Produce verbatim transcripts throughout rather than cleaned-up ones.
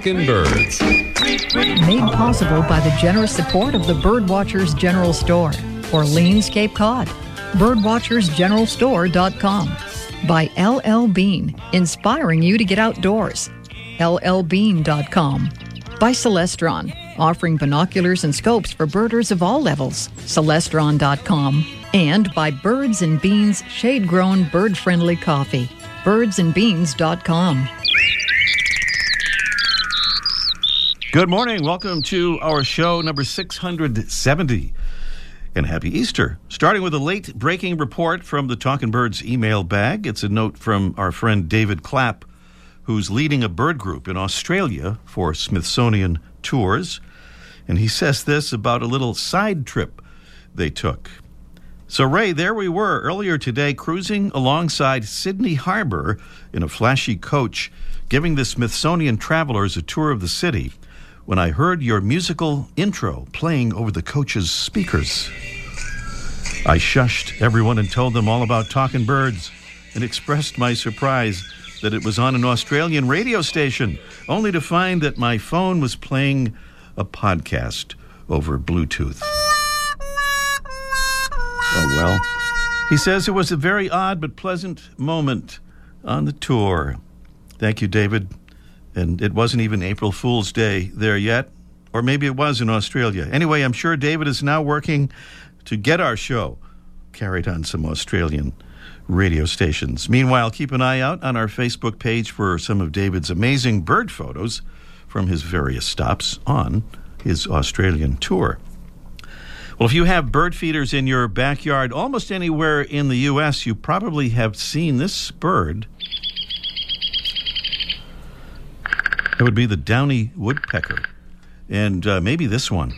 Talkin' Birds. Made possible by the generous support of the Birdwatchers General Store, Orleans, Cape Cod. birdwatchers general store dot com. By L L Bean, inspiring you to get outdoors. L L bean dot com. By Celestron, offering binoculars and scopes for birders of all levels. Celestron dot com. And by Birds and Beans Shade-Grown Bird-Friendly Coffee. birds and beans dot com. Good morning. Welcome to our show number six hundred seventy. And happy Easter. Starting with a late-breaking report from the Talkin' Birds email bag. It's a note from our friend David Clapp, who's leading a bird group in Australia for Smithsonian tours. And he says this about a little side trip they took. So, Ray, there we were earlier today cruising alongside Sydney Harbour in a flashy coach, giving the Smithsonian travelers a tour of the city, when I heard your musical intro playing over the coach's speakers. I shushed everyone and told them all about Talkin' Birds and expressed my surprise that it was on an Australian radio station, only to find that my phone was playing a podcast over Bluetooth. Oh, well. He says it was a very odd but pleasant moment on the tour. Thank you, David. And it wasn't even April Fool's Day there yet. Or maybe it was in Australia. Anyway, I'm sure David is now working to get our show carried on some Australian radio stations. Meanwhile, keep an eye out on our Facebook page for some of David's amazing bird photos from his various stops on his Australian tour. Well, if you have bird feeders in your backyard, almost anywhere in the U S, you probably have seen this bird. It would be the downy woodpecker, and uh, maybe this one.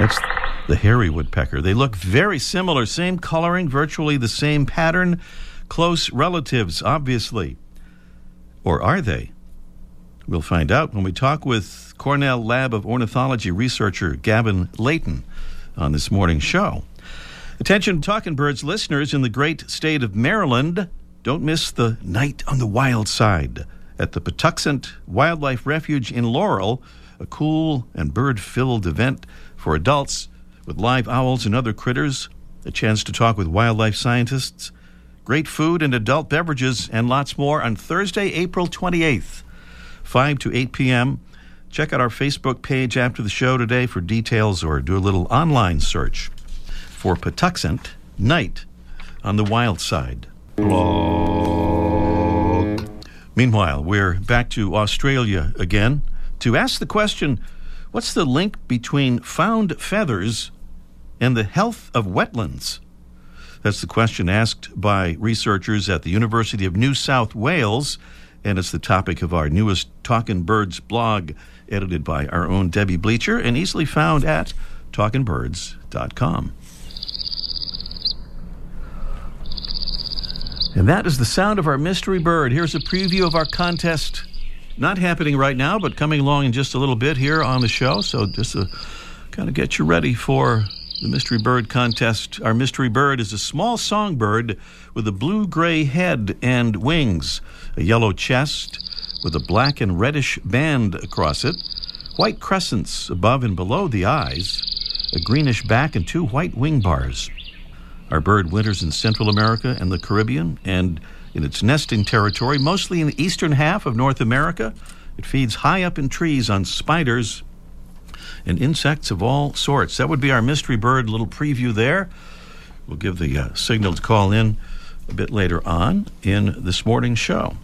That's the hairy woodpecker. They look very similar, same coloring, virtually the same pattern, close relatives, obviously. Or are they? We'll find out when we talk with Cornell Lab of Ornithology researcher Gavin Leighton on this morning's show. Attention, Talkin' Birds listeners in the great state of Maryland. Don't miss the Night on the Wild Side at the Patuxent Wildlife Refuge in Laurel, a cool and bird-filled event for adults with live owls and other critters, a chance to talk with wildlife scientists, great food and adult beverages, and lots more on Thursday, April twenty-eighth, five to eight p.m. Check out our Facebook page after the show today for details, or do a little online search for Patuxent Night on the Wild Side. Blog. Meanwhile, we're back to Australia again to ask the question, what's the link between found feathers and the health of wetlands? That's the question asked by researchers at the University of New South Wales, and it's the topic of our newest Talkin' Birds blog, edited by our own Debbie Bleacher, and easily found at talkin birds dot com. And that is the sound of our mystery bird. Here's a preview of our contest. Not happening right now, but coming along in just a little bit here on the show. So just to kind of get you ready for the mystery bird contest. Our mystery bird is a small songbird with a blue-gray head and wings, a yellow chest with a black and reddish band across it, white crescents above and below the eyes, a greenish back, and two white wing bars. Our bird winters in Central America and the Caribbean, and in its nesting territory, mostly in the eastern half of North America. It feeds high up in trees on spiders and insects of all sorts. That would be our mystery bird, little preview there. We'll give the uh, signal to call in a bit later on in this morning's show.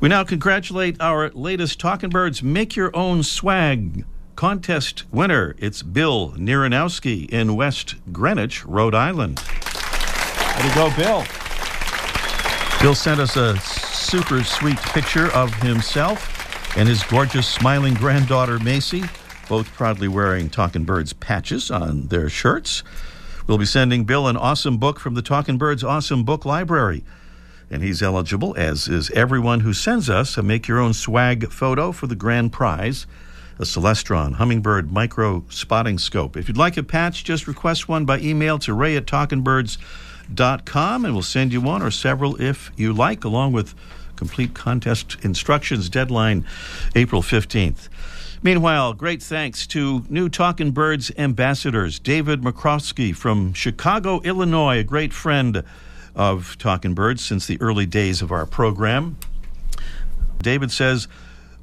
We now congratulate our latest Talkin' Birds Make Your Own Swag contest winner. It's Bill Niranowski in West Greenwich, Rhode Island. There you go, Bill. Bill sent us a super sweet picture of himself and his gorgeous smiling granddaughter, Macy, both proudly wearing Talkin' Birds patches on their shirts. We'll be sending Bill an awesome book from the Talkin' Birds Awesome Book Library, and he's eligible, as is everyone who sends us a Make Your Own Swag photo, for the grand prize, a Celestron Hummingbird Micro Spotting Scope. If you'd like a patch, just request one by email to ray at talkinbirds dot com, and we'll send you one or several if you like, along with complete contest instructions, deadline April fifteenth. Meanwhile, great thanks to New Talkin' Birds ambassadors, David McCroskey from Chicago, Illinois, a great friend of Talkin' Birds since the early days of our program. David says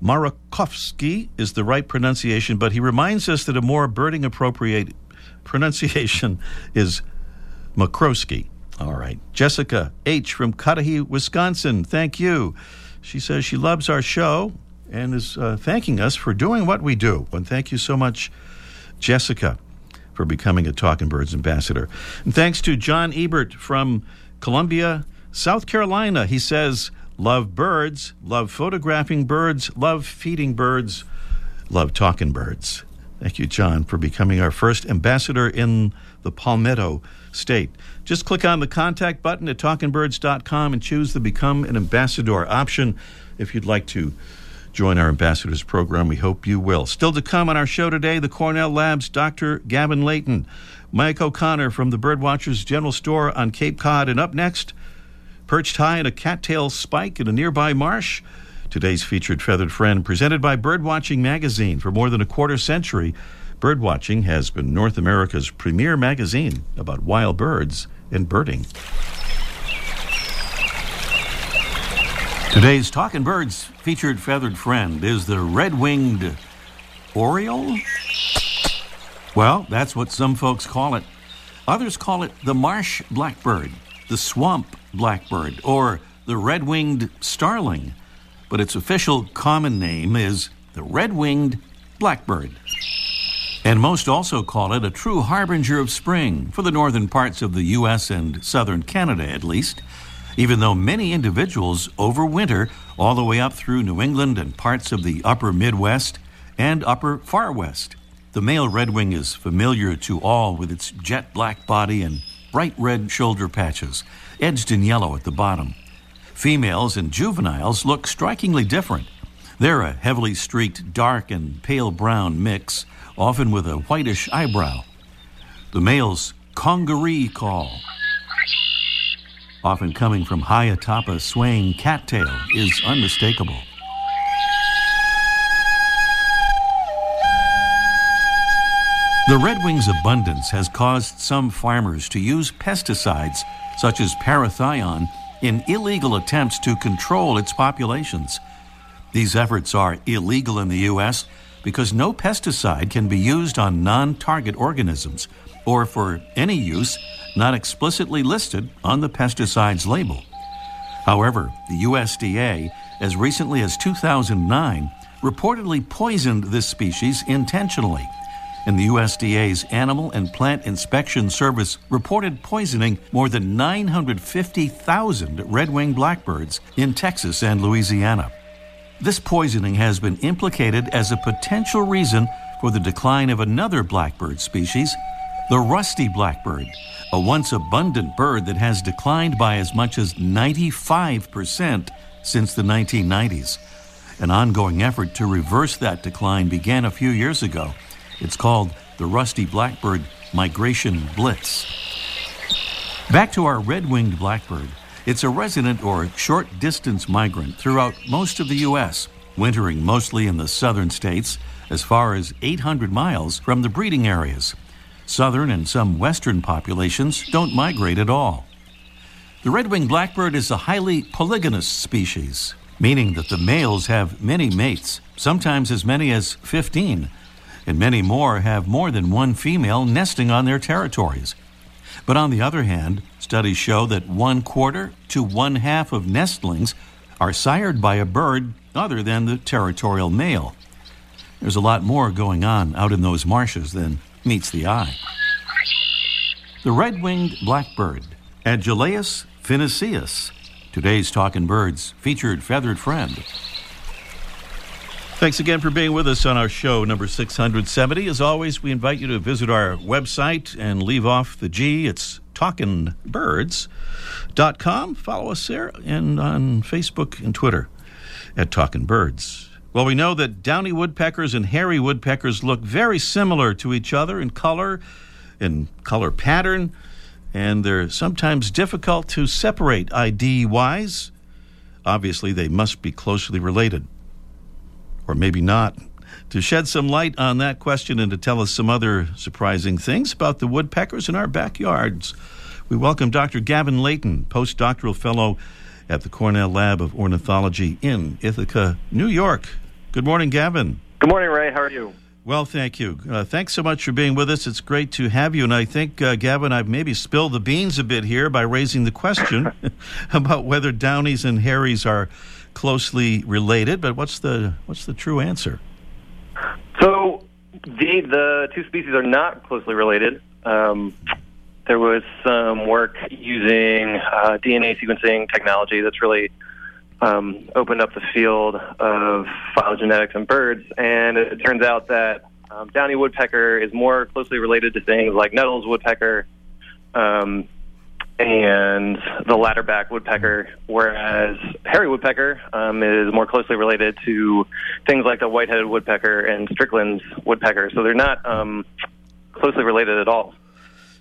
Marakovsky is the right pronunciation, but he reminds us that a more birding-appropriate pronunciation is McCroskey. All right. Jessica H. from Cudahy, Wisconsin, thank you. She says she loves our show and is uh, thanking us for doing what we do. And thank you so much, Jessica, for becoming a Talkin' Birds ambassador. And thanks to John Ebert from Columbia, South Carolina. He says, love birds, love photographing birds, love feeding birds, love talking birds. Thank you, John, for becoming our first ambassador in the Palmetto State. Just click on the contact button at talkin birds dot com and choose the Become an Ambassador option if you'd like to join our ambassadors program. We hope you will. Still to come on our show today, the Cornell Lab's Doctor Gavin Leighton, Mike O'Connor from the Birdwatchers General Store on Cape Cod, and up next, perched high in a cattail spike in a nearby marsh, today's featured feathered friend, presented by Birdwatching Magazine. For more than a quarter century, Birdwatching has been North America's premier magazine about wild birds and birding. Today's Talkin' Birds featured feathered friend is the red-winged oriole? Well, that's what some folks call it. Others call it the marsh blackbird, the swamp blackbird, or the red-winged starling, but its official common name is the red-winged blackbird. And most also call it a true harbinger of spring for the northern parts of the U S and southern Canada, at least, even though many individuals overwinter all the way up through New England and parts of the upper Midwest and upper Far West. The male redwing is familiar to all with its jet-black body and bright red shoulder patches, edged in yellow at the bottom. Females and juveniles look strikingly different. They're a heavily streaked dark and pale brown mix, often with a whitish eyebrow. The male's congaree call, often coming from high atop a swaying cattail, is unmistakable. The redwing's abundance has caused some farmers to use pesticides such as parathion in illegal attempts to control its populations. These efforts are illegal in the U S because no pesticide can be used on non-target organisms or for any use not explicitly listed on the pesticide's label. However, the U S D A, as recently as two thousand nine, reportedly poisoned this species intentionally. And the U S D A's Animal and Plant Inspection Service reported poisoning more than nine hundred fifty thousand red-winged blackbirds in Texas and Louisiana. This poisoning has been implicated as a potential reason for the decline of another blackbird species, the rusty blackbird, a once abundant bird that has declined by as much as ninety-five percent since the nineteen nineties. An ongoing effort to reverse that decline began a few years ago. It's called the rusty blackbird migration blitz. Back to our red-winged blackbird. It's a resident or short-distance migrant throughout most of the U S, wintering mostly in the southern states, as far as eight hundred miles from the breeding areas. Southern and some western populations don't migrate at all. The red-winged blackbird is a highly polygynous species, meaning that the males have many mates, sometimes as many as fifteen, and many more have more than one female nesting on their territories. But on the other hand, studies show that one quarter to one half of nestlings are sired by a bird other than the territorial male. There's a lot more going on out in those marshes than meets the eye. The red-winged blackbird, Agelaius phoeniceus, today's Talkin' Birds featured feathered friend. Thanks again for being with us on our show, number six hundred seventy. As always, we invite you to visit our website and leave off the G. It's talkin birds dot com. Follow us there and on Facebook and Twitter at Talkin' Birds. Well, we know that downy woodpeckers and hairy woodpeckers look very similar to each other in color and color pattern, and they're sometimes difficult to separate I D-wise. Obviously, they must be closely related. Or maybe not. To shed some light on that question and to tell us some other surprising things about the woodpeckers in our backyards, we welcome Doctor Gavin Leighton, postdoctoral fellow at the Cornell Lab of Ornithology in Ithaca, New York. Good morning, Gavin. Good morning, Ray. How are you? Well, thank you. Uh, thanks so much for being with us. It's great to have you. And I think, uh, Gavin, I've maybe spilled the beans a bit here by raising the question about whether downies and hairies are closely related. But what's the what's the true answer? So the, the two species are not closely related. Um, there was some work using uh, D N A sequencing technology that's really Um, opened up the field of phylogenetics in birds, and it turns out that um, downy woodpecker is more closely related to things like Nuttall's woodpecker um, and the ladderback woodpecker, whereas hairy woodpecker um, is more closely related to things like the white-headed woodpecker and Strickland's woodpecker. So they're not um, closely related at all.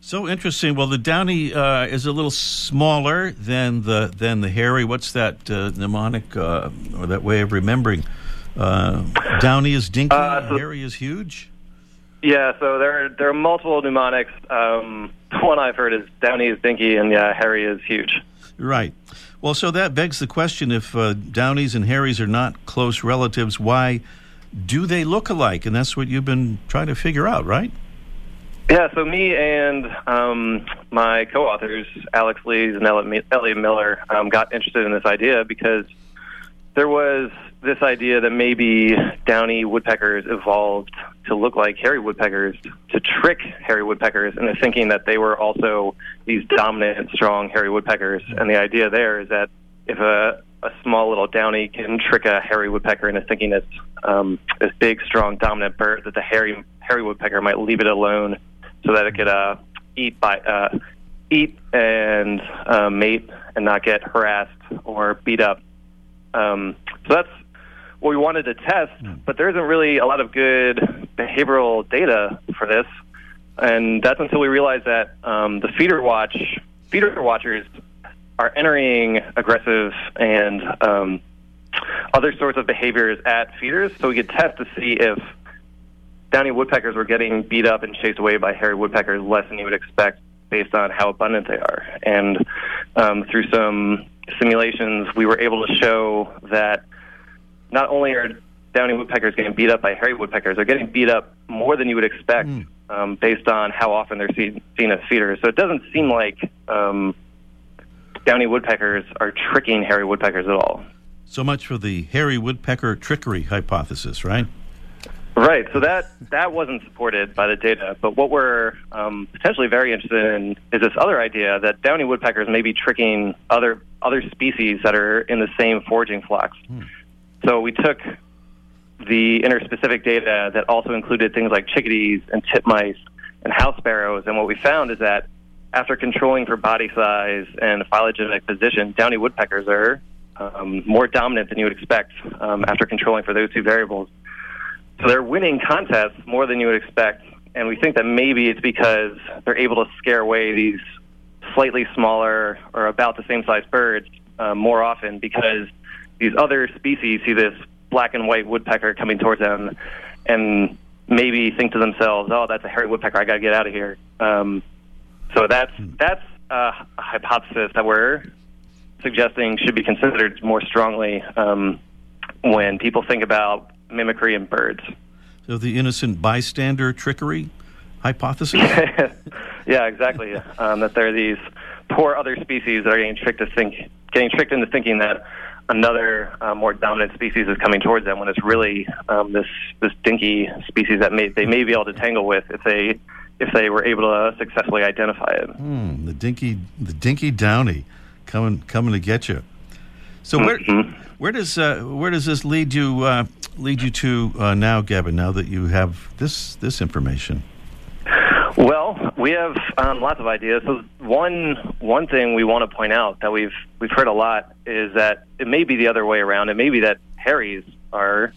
So interesting. Well, the downy uh, is a little smaller than the than the hairy. What's that uh, mnemonic uh, or that way of remembering? Uh, downy is dinky, uh, so, hairy is huge. Yeah. So there are, there are multiple mnemonics. Um, the one I've heard is downy is dinky, and yeah, hairy is huge. Right. Well, so that begs the question: if uh, downies and hairies are not close relatives, why do they look alike? And that's what you've been trying to figure out, right? Yeah, so me and um, my co-authors, Alex Lees and Elliot Miller, um, got interested in this idea because there was this idea that maybe downy woodpeckers evolved to look like hairy woodpeckers, to trick hairy woodpeckers into thinking that they were also these dominant, strong hairy woodpeckers. And the idea there is that if a, a small little downy can trick a hairy woodpecker into thinking it's um, this big, strong, dominant bird, that the hairy, hairy woodpecker might leave it alone, so that it could uh, eat by uh, eat and uh, mate and not get harassed or beat up. Um, so that's what we wanted to test, but there isn't really a lot of good behavioral data for this, and that's until we realized that um, the feeder watch feeder watchers are entering aggressive and um, other sorts of behaviors at feeders. So we could test to see if downy woodpeckers were getting beat up and chased away by hairy woodpeckers less than you would expect based on how abundant they are. And um, through some simulations, we were able to show that not only are downy woodpeckers getting beat up by hairy woodpeckers, they're getting beat up more than you would expect mm. um, based on how often they're seen, seen as feeders. So it doesn't seem like um, downy woodpeckers are tricking hairy woodpeckers at all. So much for the hairy woodpecker trickery hypothesis, right? Right, so that, that wasn't supported by the data, but what we're um, potentially very interested in is this other idea that downy woodpeckers may be tricking other other species that are in the same foraging flocks. Hmm. So we took the interspecific data that also included things like chickadees and titmice and house sparrows, and what we found is that after controlling for body size and phylogenetic position, downy woodpeckers are um, more dominant than you would expect um, after controlling for those two variables. So they're winning contests more than you would expect, and we think that maybe it's because they're able to scare away these slightly smaller or about the same size birds uh, more often because these other species see this black and white woodpecker coming towards them and maybe think to themselves, oh, that's a hairy woodpecker, I got to get out of here. Um, so that's, that's a hypothesis that we're suggesting should be considered more strongly um, when people think about mimicry in birds. So the innocent bystander trickery hypothesis? Yeah, exactly. Um, that there are these poor other species that are getting tricked to think, getting tricked into thinking that another uh, more dominant species is coming towards them when it's really um, this this dinky species that may, they may be able to tangle with if they if they were able to successfully identify it. Mm, the dinky the dinky downy coming coming to get you. So where mm-hmm. where does uh, where does this lead you? Uh, lead you to uh, now, Gavin, now that you have this this information? Well, we have um, lots of ideas. So one one thing we want to point out that we've we've heard a lot is that it may be the other way around. It may be that hairies are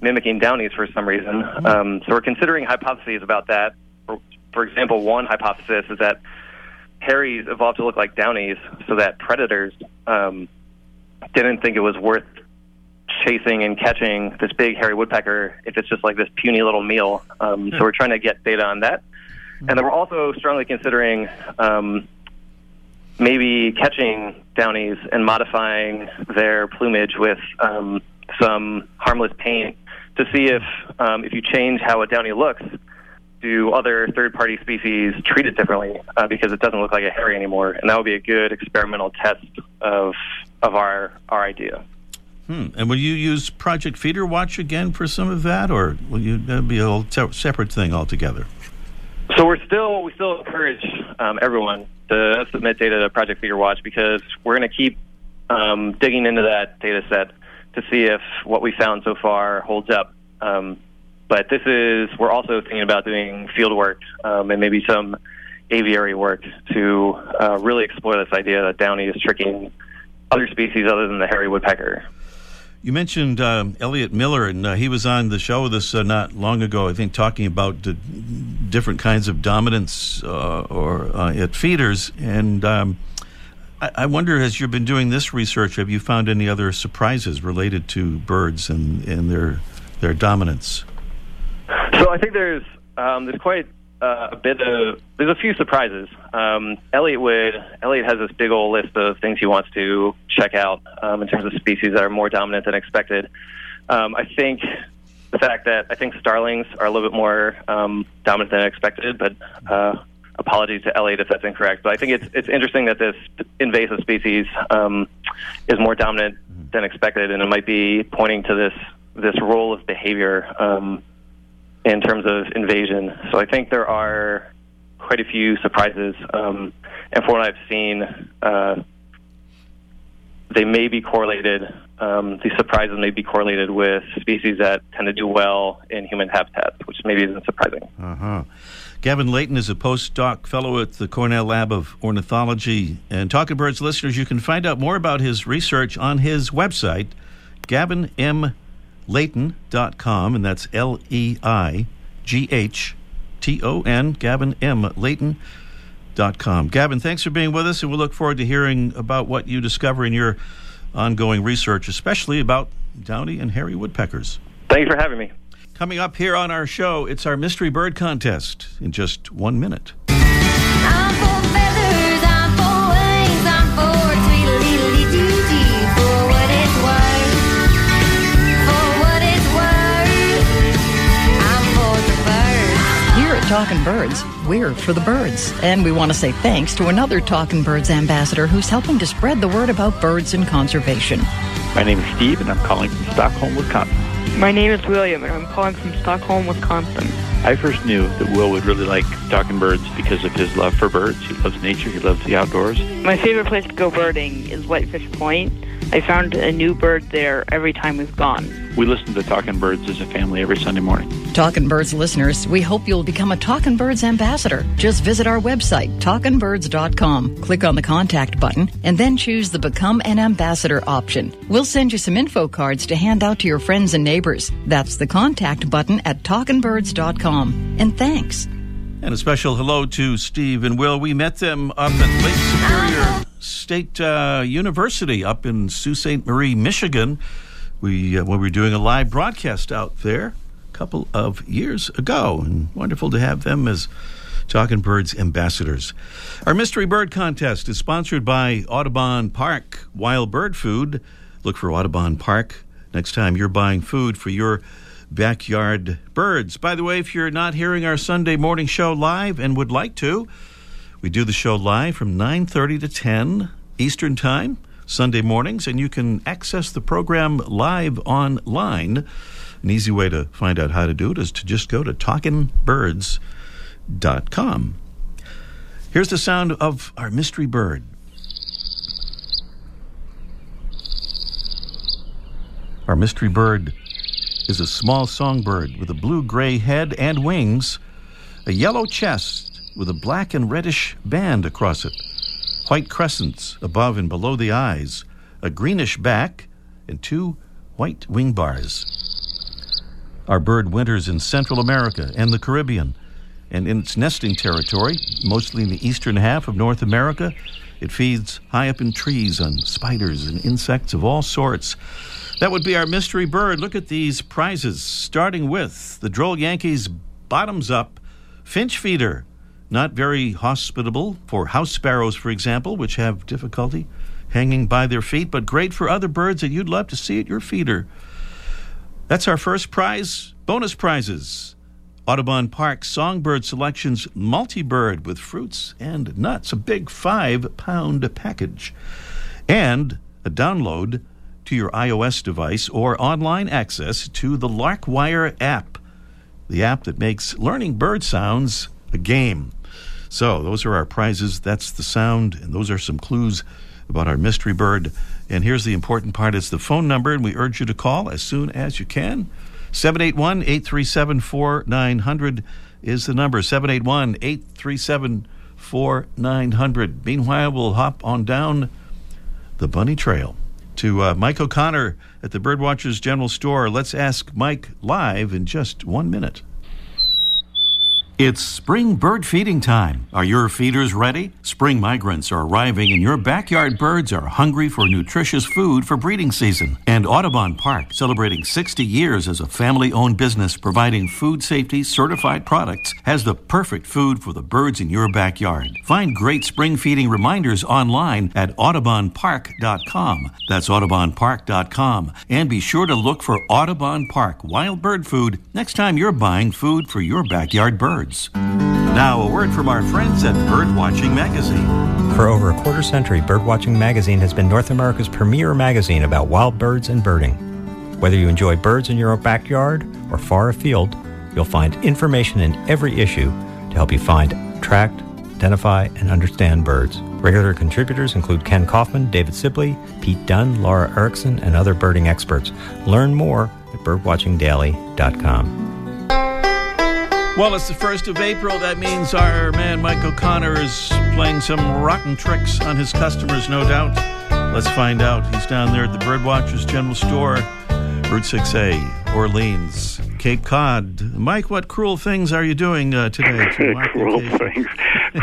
mimicking downies for some reason. Mm-hmm. Um, so we're considering hypotheses about that. For, for example, one hypothesis is that hairies evolved to look like downies so that predators um, didn't think it was worth chasing and catching this big hairy woodpecker if it's just like this puny little meal. Um, so we're trying to get data on that. And then we're also strongly considering um, maybe catching downies and modifying their plumage with um, some harmless paint to see if um, if you change how a downy looks, do other third-party species treat it differently uh, because it doesn't look like a hairy anymore? And that would be a good experimental test of of our our idea. Hmm. And will you use Project Feeder Watch again for some of that, or will you that'd be a whole te- separate thing altogether? So we're still we still encourage um, everyone to submit data to Project Feeder Watch because we're going to keep um, digging into that data set to see if what we found so far holds up. Um, but this is we're also thinking about doing field work um, and maybe some aviary work to uh, really explore this idea that downy is tricking other species other than the hairy woodpecker. You mentioned um, Elliot Miller, and uh, he was on the show with us uh, not long ago, I think, talking about d- different kinds of dominance uh, or uh, at feeders. And um, I-, I wonder, as you've been doing this research, have you found any other surprises related to birds and, and their their dominance? So I think there's um, there's quite uh, a bit of there's a few surprises. Um, Elliot would Elliot has this big old list of things he wants to check out um, in terms of species that are more dominant than expected. Um, I think the fact that I think starlings are a little bit more um, dominant than expected, but uh, apologies to Elliot if that's incorrect. But I think it's it's interesting that this invasive species um, is more dominant than expected, and it might be pointing to this this role of behavior Um, in terms of invasion. So I think there are quite a few surprises. Um, and from what I've seen, uh, they may be correlated, um, these surprises may be correlated with species that tend to do well in human habitats, which maybe isn't surprising. Uh-huh. Gavin Leighton is a postdoc fellow at the Cornell Lab of Ornithology. And Talking Birds listeners, you can find out more about his research on his website, Gavin M. Leighton dot com, and that's L E I G H T O N, Gavin M. Leighton dot com. Gavin, thanks for being with us, and we'll look forward to hearing about what you discover in your ongoing research, especially about downy and hairy woodpeckers. Thanks for having me. Coming up here on our show, it's our Mystery Bird Contest in just one minute. I'm for feathers, I'm for wings, I'm for tweedle-dee-dee-dee-dee, for what it's worth. Talking Birds, we're for the birds, and we want to say thanks to another Talking Birds ambassador who's helping to spread the word about birds and conservation. My name is Steve, and I'm calling from Stockholm, Wisconsin. My name is William, and I'm calling from Stockholm, Wisconsin. I first knew that Will would really like Talking Birds because of his love for birds. He loves nature, he loves the outdoors. My favorite place to go birding is Whitefish Point. I found a new bird there every time we've gone. We listen to Talking Birds as a family every Sunday morning. Talking Birds listeners, we hope you'll become a Talking Birds ambassador. Just visit our website, talking birds dot com, click on the contact button, and then choose the Become an Ambassador option. We'll send you some info cards to hand out to your friends and neighbors. That's the contact button at talking birds dot com. And thanks. And a special hello to Steve and Will. We met them up at Lake Superior State uh, University up in Sault Ste. Marie, Michigan. We uh, when we were doing a live broadcast out there a couple of years ago, and wonderful to have them as Talking Birds ambassadors. Our Mystery Bird Contest is sponsored by Audubon Park Wild Bird Food. Look for Audubon Park next time you're buying food for your backyard birds. By the way, if you're not hearing our Sunday morning show live and would like to, we do the show live from nine thirty to ten Eastern Time Sunday mornings, and you can access the program live online. An easy way to find out how to do it is to just go to talking birds dot com. Here's the sound of our mystery bird. Our mystery bird is a small songbird with a blue-gray head and wings, a yellow chest with a black and reddish band across it, white crescents above and below the eyes, a greenish back, and two white wing bars. Our bird winters in Central America and the Caribbean, and in its nesting territory, mostly in the eastern half of North America, it feeds high up in trees on spiders and insects of all sorts. That would be our mystery bird. Look at these prizes, starting with the Droll Yankees bottoms-up finch feeder. Not very hospitable for house sparrows, for example, which have difficulty hanging by their feet, but great for other birds that you'd love to see at your feeder. That's our first prize. Bonus prizes. Audubon Park Songbird Selections multi-bird with fruits and nuts, a big five-pound package, and a download to your iOS device or online access to the Larkwire app, the app that makes learning bird sounds a game. So those are our prizes. That's the sound, and those are some clues about our mystery bird. And here's the important part. It's the phone number, and we urge you to call as soon as you can. seven eight one, eight three seven, four nine zero zero is the number, seven eight one, eight three seven, four nine zero zero. Meanwhile, we'll hop on down the bunny trail to uh, Mike O'Connor at the Birdwatchers General Store. Let's ask Mike live in just one minute. It's spring bird feeding time. Are your feeders ready? Spring migrants are arriving and your backyard birds are hungry for nutritious food for breeding season. And Audubon Park, celebrating sixty years as a family-owned business providing food safety certified products, has the perfect food for the birds in your backyard. Find great spring feeding reminders online at audubon park dot com. That's audubon park dot com. And be sure to look for Audubon Park wild bird food next time you're buying food for your backyard birds. Now, a word from our friends at Birdwatching Magazine. For over a quarter century, Birdwatching Magazine has been North America's premier magazine about wild birds and birding. Whether you enjoy birds in your own backyard or far afield, you'll find information in every issue to help you find, track, identify, and understand birds. Regular contributors include Ken Kaufman, David Sibley, Pete Dunne, Laura Erickson, and other birding experts. Learn more at birdwatching daily dot com. Well, it's the first of April. That means our man Mike O'Connor is playing some rotten tricks on his customers, no doubt. Let's find out. He's down there at the Birdwatchers General Store, Route six A, Orleans, Cape Cod. Mike, what cruel things are you doing uh, today? To cruel things.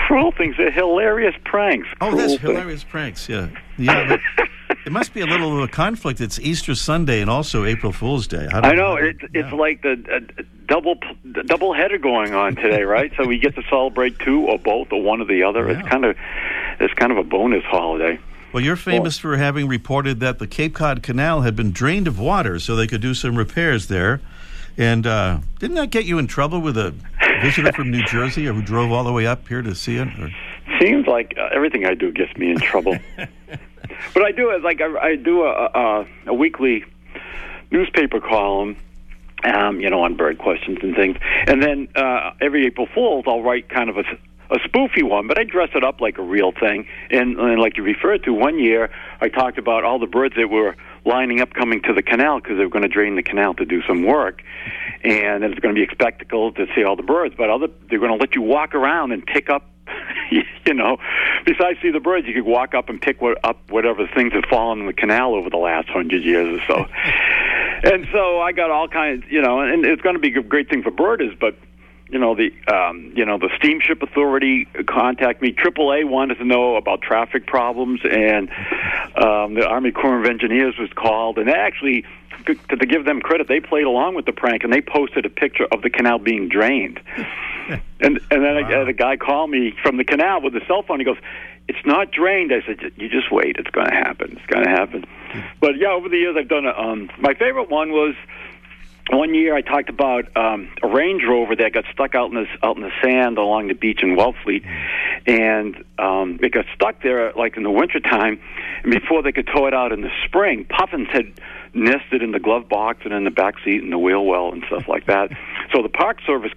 Cruel things. They're hilarious pranks. Oh, cruel that's things. Hilarious pranks, yeah. Yeah, but it must be a little of a conflict. It's Easter Sunday and also April Fool's Day. I, don't I know. know. It, it's yeah. like the uh, double double header going on today, right? So we get to celebrate two or both or one or the other. Yeah. It's kind of it's kind of a bonus holiday. Well, you're famous well, for having reported that the Cape Cod Canal had been drained of water so they could do some repairs there. And uh, didn't that get you in trouble with a visitor from New Jersey who drove all the way up here to see it? Or? Seems like uh, everything I do gets me in trouble. But I do like I, I do a, a, a weekly newspaper column, um, you know, on bird questions and things. And then uh, every April Fool's, I'll write kind of a, a spoofy one, but I dress it up like a real thing. And, and like you referred to, one year I talked about all the birds that were lining up coming to the canal because they were going to drain the canal to do some work. And it's going to be a spectacle to see all the birds. But other, they're going to let you walk around and pick up. You know, besides see the birds, you could walk up and pick what, up whatever things have fallen in the canal over the last hundred years or so. And so I got all kinds, you know, and it's going to be a great thing for birders, but, you know, the um, you know the Steamship Authority contacted me. triple A wanted to know about traffic problems, and um, the Army Corps of Engineers was called, and actually, to give them credit, they played along with the prank, and they posted a picture of the canal being drained. and and then wow. I had a guy call me from the canal with a cell phone. He goes, "It's not drained." I said, "You just wait. It's going to happen. It's going to happen." But, yeah, over the years I've done a, um, my favorite one was one year I talked about um, a Range Rover that got stuck out in, this, out in the sand along the beach in Wellfleet. And um, it got stuck there, like, in the wintertime. And before they could tow it out in the spring, puffins had nested in the glove box and in the back seat and the wheel well and stuff like that. So the Park Service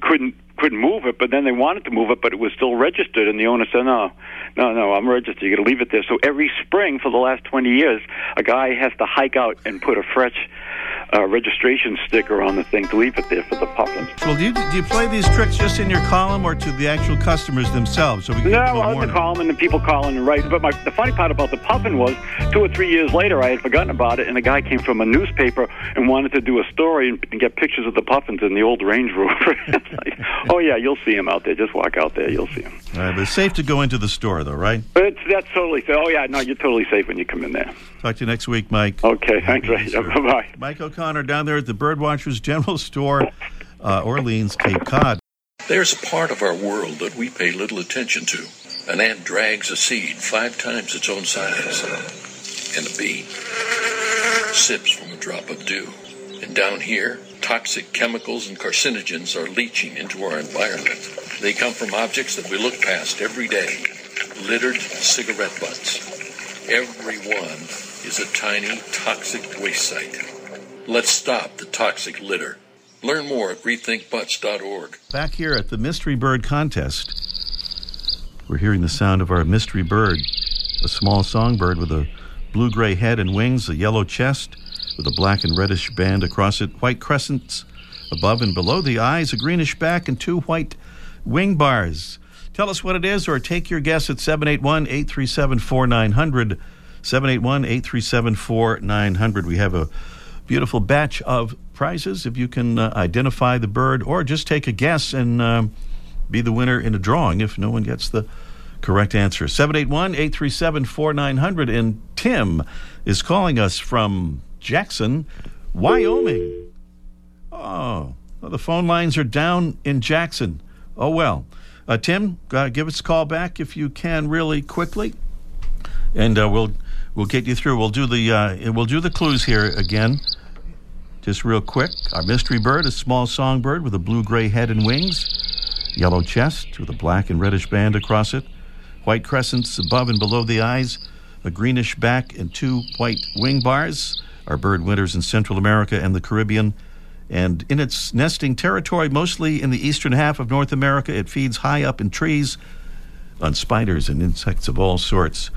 couldn't couldn't move it, but then they wanted to move it, but it was still registered, and the owner said, no, no, no, I'm registered. You've got to leave it there. So every spring for the last twenty years, a guy has to hike out and put a fresh uh, registration sticker on the thing to leave it there for the puffins. Well, do you, do you play these tricks just in your column or to the actual customers themselves? So we can no, on the column, and the people call in and write. But my, the funny part about the puffin was, two or three years later, I had forgotten about it, and a guy came from a newspaper and wanted to do a story and, and get pictures of the puffins in the old Range Rover. It's like, oh, yeah, you'll see them out there. Just walk out there. You'll see them. All right, but it's safe to go into the store, though, right? It's, that's totally safe. Oh, yeah, no, you're totally safe when you come in there. Talk to you next week, Mike. Okay, thanks, Ray. Bye-bye. Mike O'Connor down there at the Birdwatchers General Store, uh, Orleans, Cape Cod. There's a part of our world that we pay little attention to. An ant drags a seed five times its own size, and a bee sips from a drop of dew. And down here, toxic chemicals and carcinogens are leaching into our environment. They come from objects that we look past every day. Littered cigarette butts. Every one is a tiny toxic waste site. Let's stop the toxic litter. Learn more at rethink butts dot org. Back here at the Mystery Bird Contest, we're hearing the sound of our mystery bird, a small songbird with a blue-gray head and wings, a yellow chest with a black and reddish band across it, white crescents above and below the eyes, a greenish back, and two white wing bars. Tell us what it is, or take your guess at seven eight one, eight three seven, four nine zero zero, seven eight one, eight three seven, four nine zero zero. We have a beautiful batch of prizes. If you can uh, identify the bird, or just take a guess and um, be the winner in a drawing if no one gets the correct answer. seven eight one, eight three seven, four nine zero zero, and Tim is calling us from Jackson, Wyoming. Oh, well, the phone lines are down in Jackson. Oh, well. Uh, Tim, uh, give us a call back if you can, really quickly, and uh, we'll we'll get you through. We'll do the uh, we'll do the clues here again, just real quick. Our mystery bird, a small songbird with a blue-gray head and wings, yellow chest with a black and reddish band across it, white crescents above and below the eyes, a greenish back, and two white wing bars. Our bird winters in Central America and the Caribbean. And in its nesting territory, mostly in the eastern half of North America, it feeds high up in trees on spiders and insects of all sorts.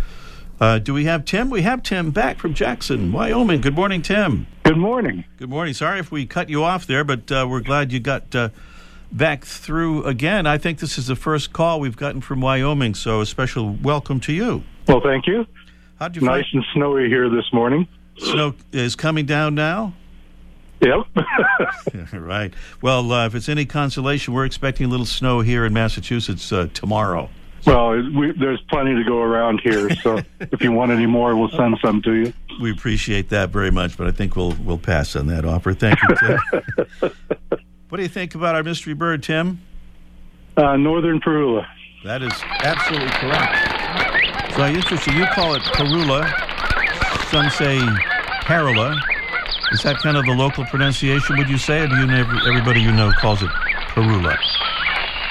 Uh, do we have Tim? We have Tim back from Jackson, Wyoming. Good morning, Tim. Good morning. Good morning. Sorry if we cut you off there, but uh, we're glad you got uh, back through again. I think this is the first call we've gotten from Wyoming, so a special welcome to you. Well, thank you. How'd you nice find- and snowy here this morning. Snow is coming down now? Yep. Right. Well, uh, if it's any consolation, we're expecting a little snow here in Massachusetts uh, tomorrow. Well, we, there's plenty to go around here, so if you want any more, we'll send some to you. We appreciate that very much, but I think we'll we'll pass on that offer. Thank you, Tim. What do you think about our mystery bird, Tim? Uh, Northern Parula. That is absolutely correct. So interesting. You call it Parula. Some say Parula. Is that kind of the local pronunciation, would you say, or do you never, everybody you know calls it Parula?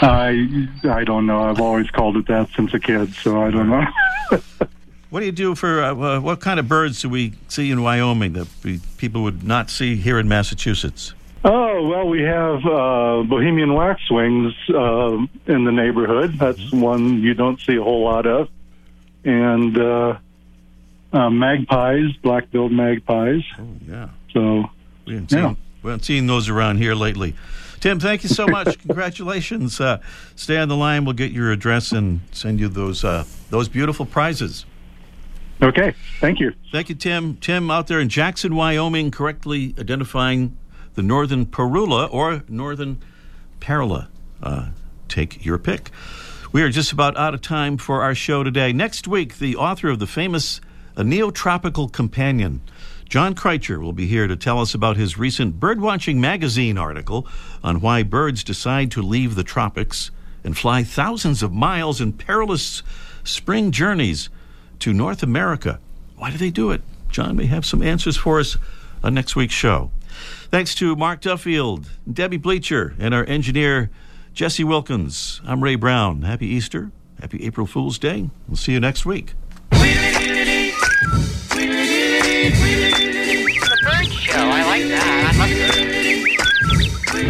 I, I don't know. I've always called it that since a kid, so I don't know. What do you do for, uh, what kind of birds do we see in Wyoming that we, people would not see here in Massachusetts? Oh, well, we have uh, Bohemian waxwings uh, in the neighborhood. That's one you don't see a whole lot of. And uh, uh, magpies, black-billed magpies. Oh, yeah. So, we haven't, yeah. seen, we haven't seen those around here lately. Tim, thank you so much. Congratulations. Uh, stay on the line. We'll get your address and send you those uh, those beautiful prizes. Okay. Thank you. Thank you, Tim. Tim out there in Jackson, Wyoming, correctly identifying the northern Parula or northern Parula. Uh, take your pick. We are just about out of time for our show today. Next week, the author of the famous A Neotropical Companion, John Kreitcher, will be here to tell us about his recent Birdwatching Magazine article on why birds decide to leave the tropics and fly thousands of miles in perilous spring journeys to North America. Why do they do it? John may have some answers for us on next week's show. Thanks to Mark Duffield, Debbie Bleacher, and our engineer, Jesse Wilkins. I'm Ray Brown. Happy Easter. Happy April Fool's Day. We'll see you next week. The Bird Show, I like that. I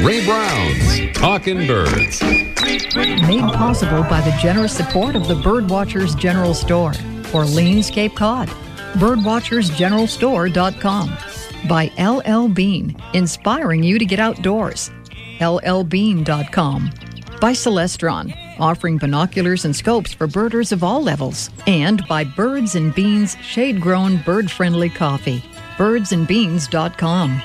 must... Ray Brown's Talkin' Birds. Made possible by the generous support of the Birdwatchers General Store, Orleans, Cape Cod. birdwatchers general store dot com. by L L Bean, inspiring you to get outdoors. L L Bean dot com. By Celestron, offering binoculars and scopes for birders of all levels. And by Birds and Beans, shade-grown, bird-friendly coffee. birds and beans dot com.